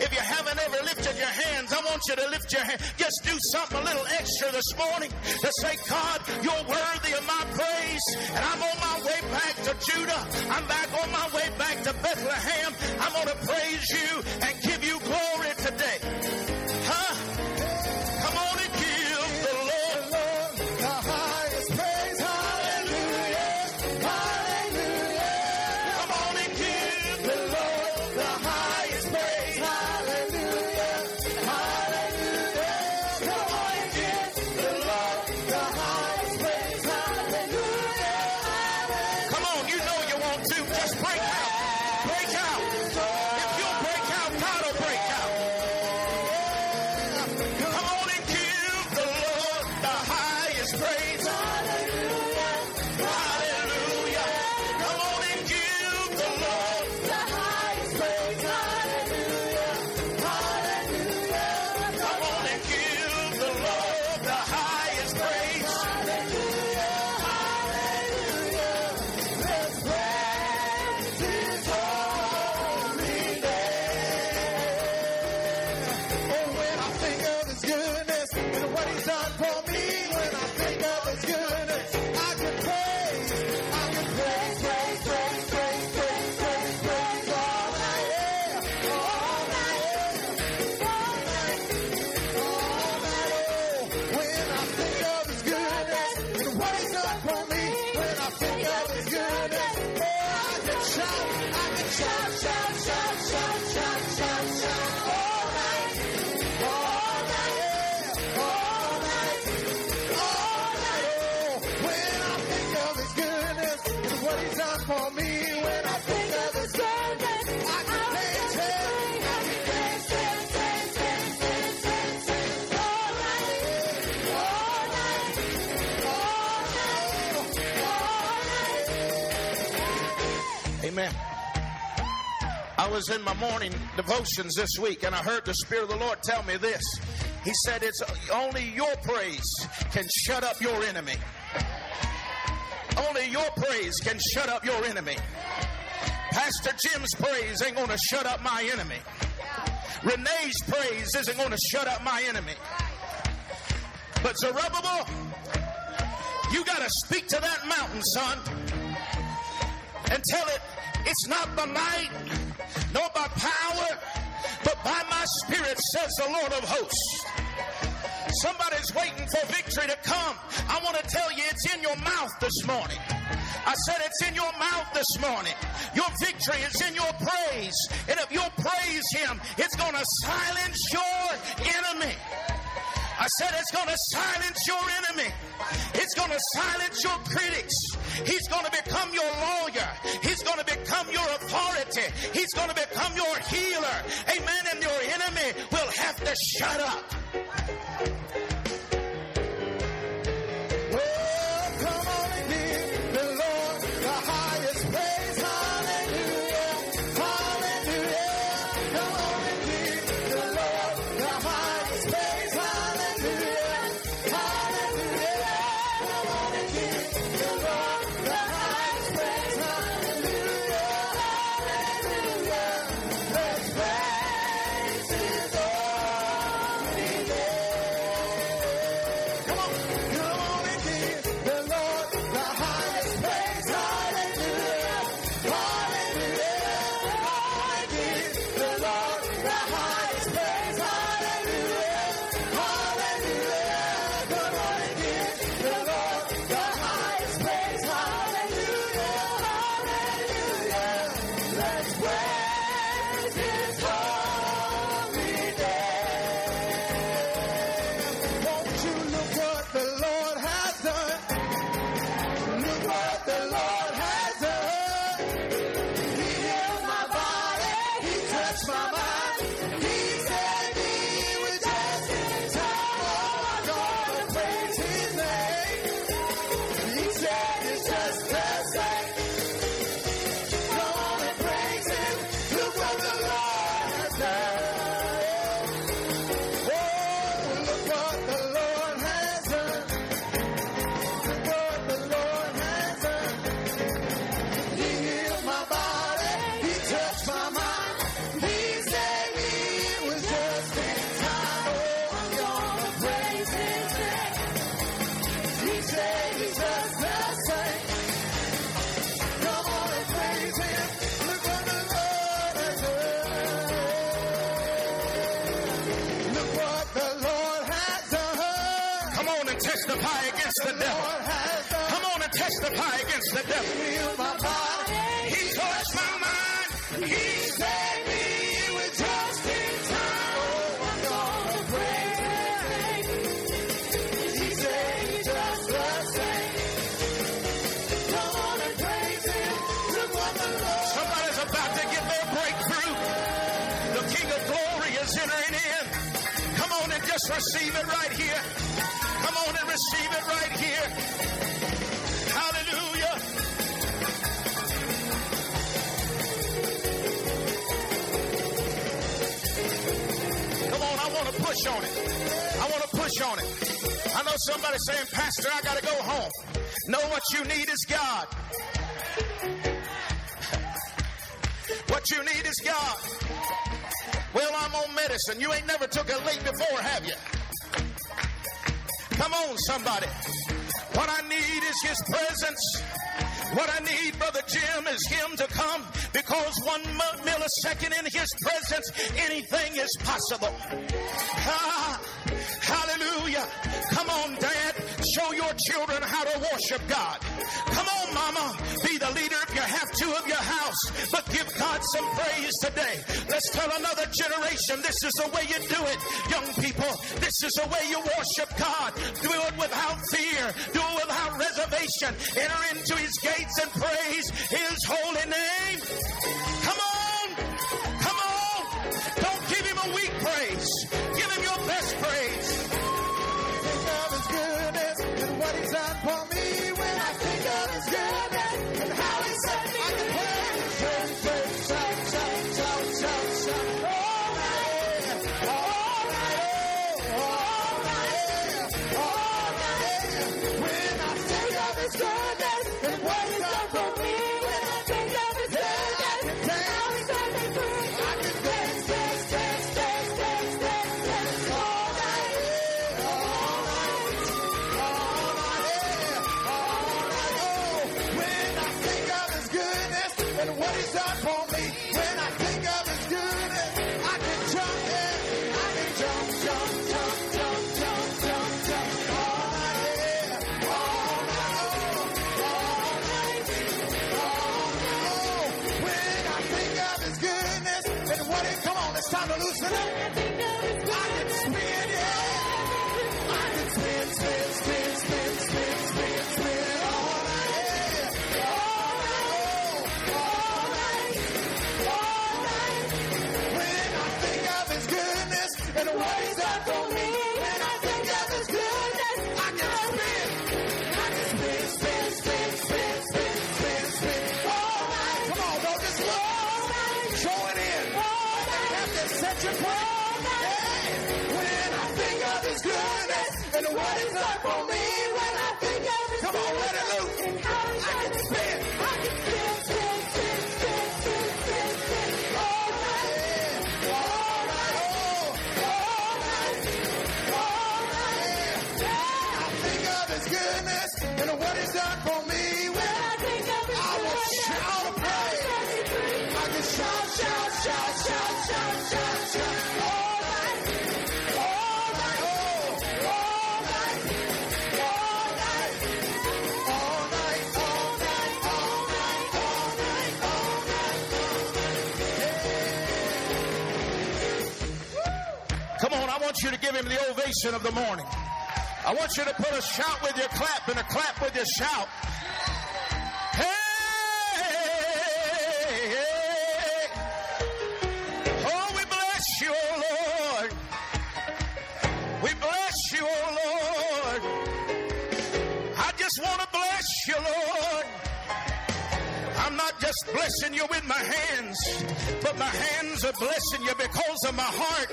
If you haven't ever lifted your hands, I want you to lift your hands. Just do something a little extra this morning to say, God, you're worthy of my praise. And I'm on my way back to Judah. I'm back on my way back to Bethlehem. I'm going to praise you and give you glory today. Huh? Come on and give the Lord the highest praise. Hallelujah. Hallelujah. Come on and give the Lord the highest praise. Hallelujah. Hallelujah. Come on and give the Lord the highest praise. Hallelujah. Hallelujah. Come on, you know you want to. Just break out. Break out. If you'll break out, God will break out. Come on and give the Lord the highest praise. Hallelujah. Hallelujah. Come on and give the Lord the highest praise. Hallelujah. Hallelujah. Come on and give the Lord the highest praise. Hallelujah. Hallelujah. Let's praise His holy name. And when I think of His goodness and what He's done for me, when I think of His goodness, I can praise, I can praise, praise, praise, praise, praise, praise, praise all night, yeah. all night, yeah. all night, all night. Oh. When I think of His goodness and what He's done for me, when I think of His goodness, oh, I can shout, I can shout, shout, shout, shout, shout, shout, shout all night, all night, yeah. all night. All night, oh, when I think of His goodness and what He's done for me, when I think of His goodness, I can praise Him, I can praise Him, praise Him, praise Him, praise Him all night, all night, all night, all night. Amen. I was in my morning devotions this week, and I heard the Spirit of the Lord tell me this. He said, it's only your praise can shut up your enemy. Only your praise can shut up your enemy. Pastor Jim's praise ain't going to shut up my enemy. Renee's praise isn't going to shut up my enemy. But Zerubbabel, you got to speak to that mountain, son, and tell it, it's not by might, nor by power, but by my Spirit, says the Lord of hosts. Somebody's waiting for victory to come. I want to tell you, it's in your mouth this morning. I said it's in your mouth this morning. Your victory is in your praise. And if you'll praise Him, it's going to silence your enemy. I said it's going to silence your enemy. It's going to silence your critics. He's going to become your lawyer. He's going to become your authority. He's going to become your healer. Amen. And your enemy will have to shut up. Oh, come on and give the Lord the highest praise. Hallelujah. Hallelujah. Come on and give the Lord the highest praise. Hallelujah. Hallelujah. Come on and give the Lord the highest praise. Hallelujah. Hallelujah. Let's praise His holy name. Come on, come on and give the Lord the highest praise. Hallelujah. Hallelujah. Come on and give the Lord the highest praise. testify against the devil. He healed my body. He touched my mind. He saved me. It was just in time. Oh, I'm gonna praise His name. He saved me just the same. Come on and praise Him. Look what the Lord. Somebody's about to get their breakthrough. The King of Glory is entering in. Come on and just receive it right here. Come on and receive it right here. Push on it. I want to push on it. I know somebody saying, Pastor, I got to go home. No, what you need is God. What you need is God. Well, I'm on medicine. You ain't never took a leak before, have you? Come on, somebody. What I need is His presence. What I need, Brother Jim, is Him to come, because one millisecond in His presence, anything is possible. Ah, hallelujah. Come on, Dad. Show your children how to worship God. Come on, Mama. Be the leader if you have to of your house, but give God some praise today. Let's tell another generation this is the way you do it, young people. This is the way you worship God. Do it without fear. Do it without reservation. Enter into His gates and praise His holy name. Come on. Come on. Don't give Him a weak praise. Give Him your best praise. What He's done for me, when I think of His goodness and how He set me free. Shout, shout, shout, shout, shout, shout, shout. All right, all right, all right, all right. When I think of His goodness and what He's done for me, when I think of His goodness and how He set me free, I can dance, dance, dance, dance, dance, dance, dance. All right, all right. What He's done for me, when I think of His goodness, I can jump in, I can jump, jump, jump, jump, jump, jump, jump, all night, all night, all night, all night. When I think of His goodness and what He, come on, it's time to loosen up. I can spin, yeah, I can spin, spin, spin, spin, spin, spin, spin. And what He's done for me, when I think of His goodness, I can spin, I can spin, spin, spin, spin, spin, spin, spin. All night, come on, don't just look. All night, show it in. All night, have to set your prayer. All night, yeah. When I think of His goodness and what He's done for me, when I think of His, come on, let it loose. I can spin, I can spin, spin, spin, spin, spin, spin, spin. All night, all night. Goodness and what He's done for me. When I think of His, I will shout praise. I can shout, shout, shout, shout, shout, shout, shout all night, all night, oh, all night, all night, all night, all night, all night, all night, all night. Come on, I want you to give Him the ovation of the morning. I want you to put a shout with your clap and a clap with your shout. Hey, hey, hey. Oh, we bless You, oh Lord. We bless You, oh Lord. I just want to bless You, Lord. I'm not just blessing You with my hands, but my hands are blessing You because of my heart.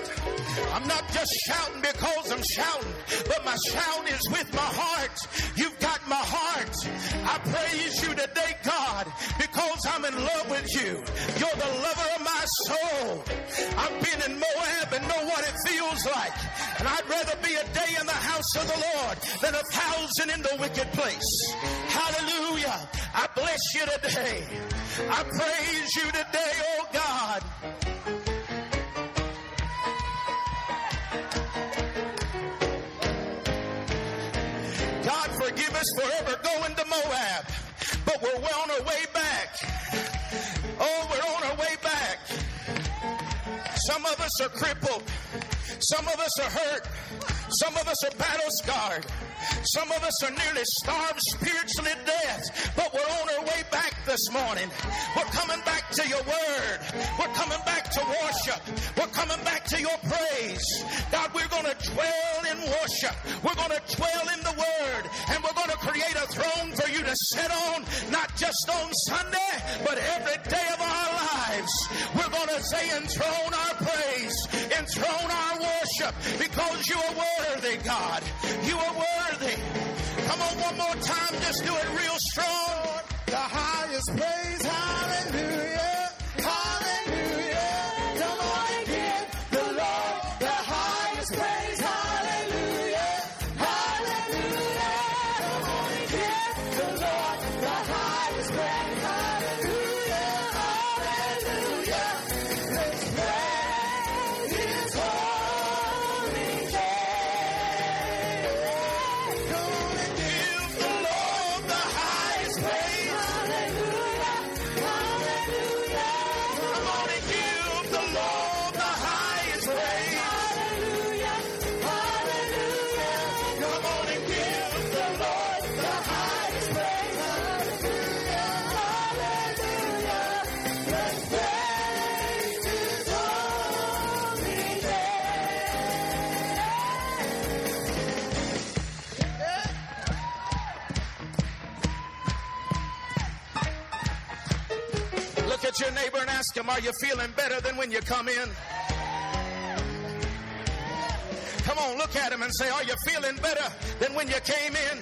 I'm not just shouting because I'm shouting, but my shout is with my heart. You've got my heart. I praise You today, God, because I'm in love with You. You're the lover of my soul. I've been in Moab and know what it feels like. And I'd rather be a day in the house of the Lord than a thousand in the wicked place. Hallelujah. I bless You today. I praise You today, oh God. God, forgive us for ever going to Moab. we're on our way back. Oh, we're on our way back. Some of us are crippled. Some of us are hurt. Some of us are battle-scarred. Some of us are nearly starved spiritually to death. But we're on our way back this morning. We're coming back to your word. We're coming back to worship. We're coming back to your praise. God, we're going to dwell in worship. We're going to dwell in the word. And we're going to create a throne for you to sit on, not just on Sunday, but every day of our lives. We're going to say, enthrone our praise. Enthrone our worship. Because you are worthy, God. You are worthy. Come on, one more time. Just do it real strong. The highest praise, hallelujah, hallelujah. Come on and give the Lord the highest praise, hallelujah, hallelujah. Come on and give the Lord the highest praise, hallelujah, hallelujah. Let's praise His holy name. Come on and give the Lord the highest praise. Your neighbor and ask him, are you feeling better than when you come in? Come on, look at him and say, are you feeling better than when you came in?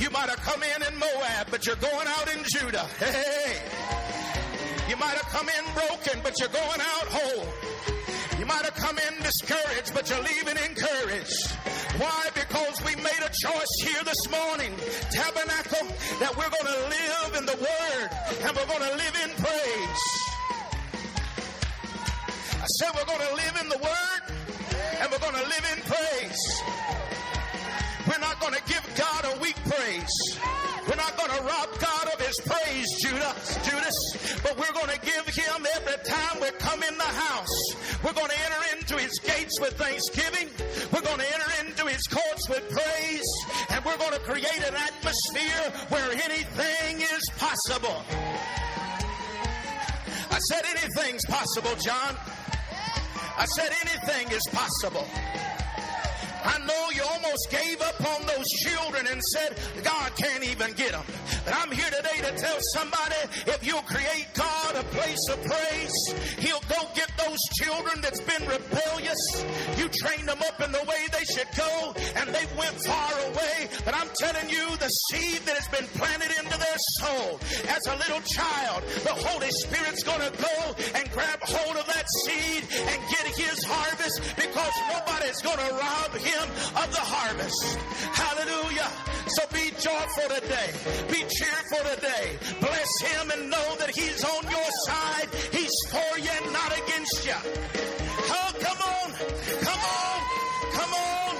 You might have come in in Moab, but you're going out in Judah. Hey, you might have come in broken, but you're going out whole. You might have come in discouraged, but you're leaving encouraged. Why? Because we made a choice here this morning, Tabernacle, that we're going to live in the Word and we're going to live in praise. I said we're going to live in the Word and we're going to live in praise. We're not going to give God a weak praise. We're not going to rob God of His praise, Judas, Judas. But we're going to give Him every time we come in the house. We're going to enter into His gates with thanksgiving. We're going to enter into His courts with praise. And we're going to create an atmosphere where anything is possible. I said anything's possible, John. I said anything is possible. I know you almost gave up on those children and said, God can't even get them. But I'm here today to tell somebody, if you'll create God a place of praise, He'll go get those children that's been rebellious. You trained them up in the way they should go, and they went far away. But I'm telling you, the seed that has been planted into their soul as a little child, the Holy Spirit's going to go and grab hold of that seed and get His harvest, because nobody's going to rob Him of the harvest. Hallelujah. So be joyful today. Be cheerful today. Bless Him and know that He's on your side. He's for you and not against you. Oh, come on. Come on. Come on.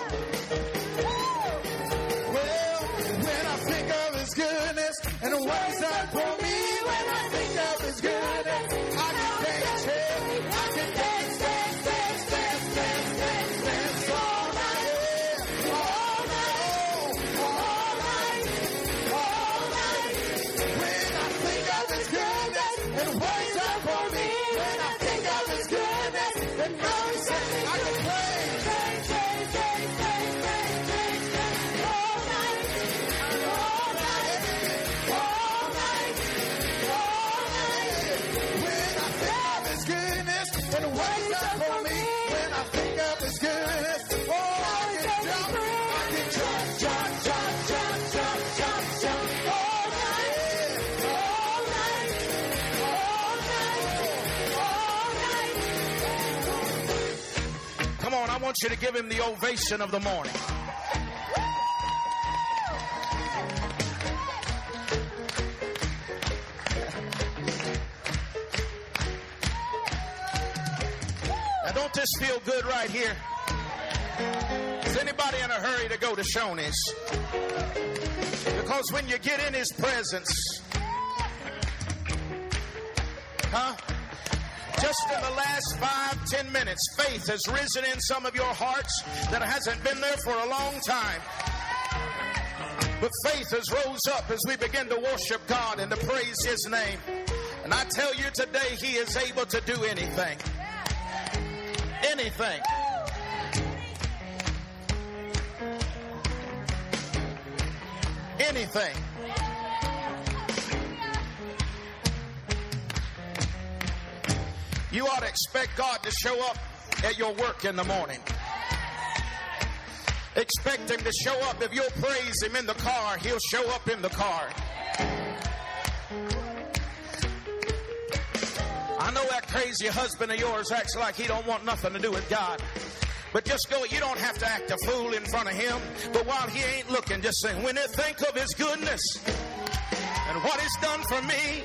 Well, when I think of His goodness and the ways that brought me, when I think of His goodness, I can dance here. I can dance, dance, dance, dance, dance, dance, dance. I want you to give Him the ovation of the morning. Now, don't this feel good right here? Is anybody in a hurry to go to Shoney's? Because when you get in his presence, huh? Just in the last five, ten minutes, faith has risen in some of your hearts that hasn't been there for a long time. But faith has rose up as we begin to worship God and to praise his name. And I tell you today, he is able to do anything. Anything. Anything. You ought to expect God to show up at your work in the morning. Expect him to show up. If you'll praise him in the car, he'll show up in the car. I know that crazy husband of yours acts like he don't want nothing to do with God. But just go, you don't have to act a fool in front of him. But while he ain't looking, just say, when I think of his goodness and what he's done for me.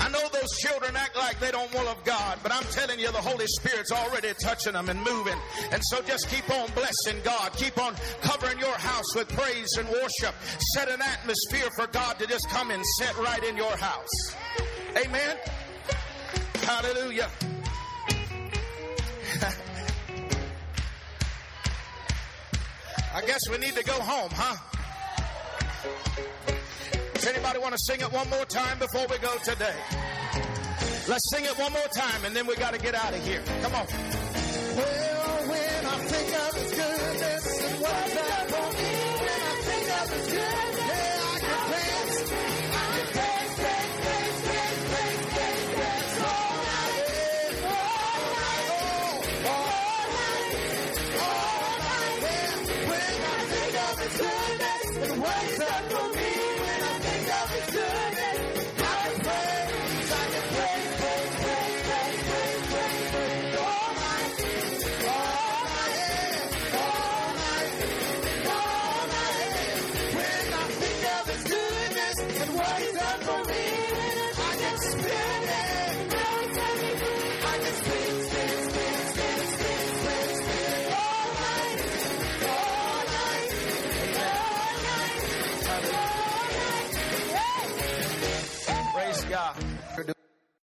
I know those children act like they don't want of God, but I'm telling you, the Holy Spirit's already touching them and moving. And so just keep on blessing God. Keep on covering your house with praise and worship. Set an atmosphere for God to just come and sit right in your house. Amen. Hallelujah. I guess we need to go home, huh? Does anybody want to sing it one more time before we go today? Let's sing it one more time, and then we got to get out of here. Come on. Well, when I think of his goodness and what he's done for me, when I think of his goodness. What he's done for me, I can spit.